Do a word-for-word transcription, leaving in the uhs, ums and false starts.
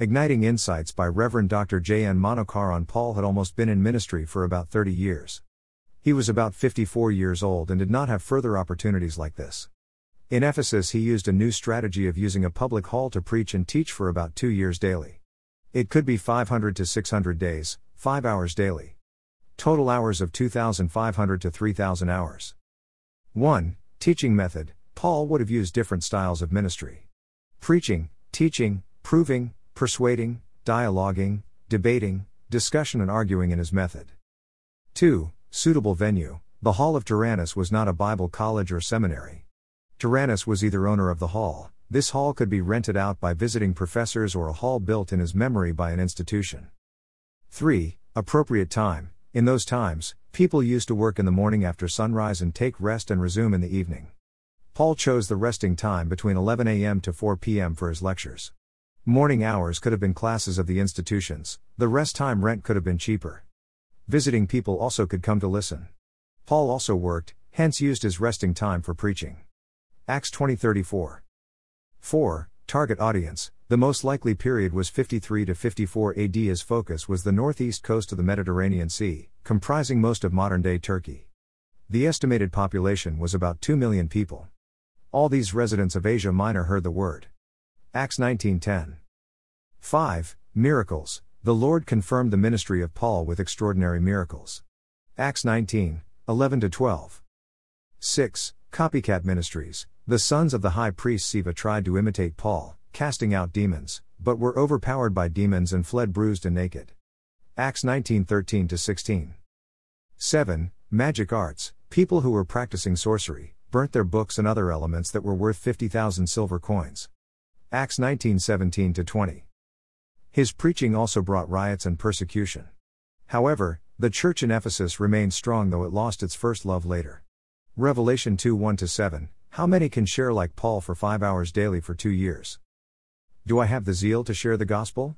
Igniting Insights by Reverend Doctor J N. Manokaran. Paul had almost been in ministry for about thirty years. He was about fifty-four years old and did not have further opportunities like this. In Ephesus, he used a new strategy of using a public hall to preach and teach for about two years daily. It could be five hundred to six hundred days, five hours daily. Total hours of two thousand five hundred to three thousand hours. one. Teaching method. Paul would have used different styles of ministry. Preaching, teaching, proving, persuading, dialoguing, debating, discussion and arguing in his method. two. Suitable venue. The Hall of Tyrannus was not a Bible college or seminary. Tyrannus was either owner of the hall. This hall could be rented out by visiting professors or a hall built in his memory by an institution. three. Appropriate time. In those times, people used to work in the morning after sunrise and take rest and resume in the evening. Paul chose the resting time between eleven a.m. to four p.m. for his lectures. Morning hours could have been classes of the institutions. The rest time rent could have been cheaper. Visiting people also could come to listen. Paul also worked, hence used his resting time for preaching. Acts twenty thirty-four. four. Target audience. The most likely period was fifty-three to fifty-four A D. His focus was the northeast coast of the Mediterranean Sea, comprising most of modern-day Turkey. The estimated population was about two million people. All these residents of Asia Minor heard the word. Acts nineteen ten. five. Miracles. The Lord confirmed the ministry of Paul with extraordinary miracles. Acts nineteen, eleven to twelve. six. Copycat ministries. The sons of the high priest Sceva tried to imitate Paul, casting out demons, but were overpowered by demons and fled bruised and naked. Acts nineteen, thirteen to sixteen. seven. Magic arts. People who were practicing sorcery burnt their books and other elements that were worth fifty thousand silver coins. Acts nineteen, seventeen to twenty. His preaching also brought riots and persecution. However, the church in Ephesus remained strong, though it lost its first love later. Revelation two, one to seven, how many can share like Paul for five hours daily for two years? Do I have the zeal to share the gospel?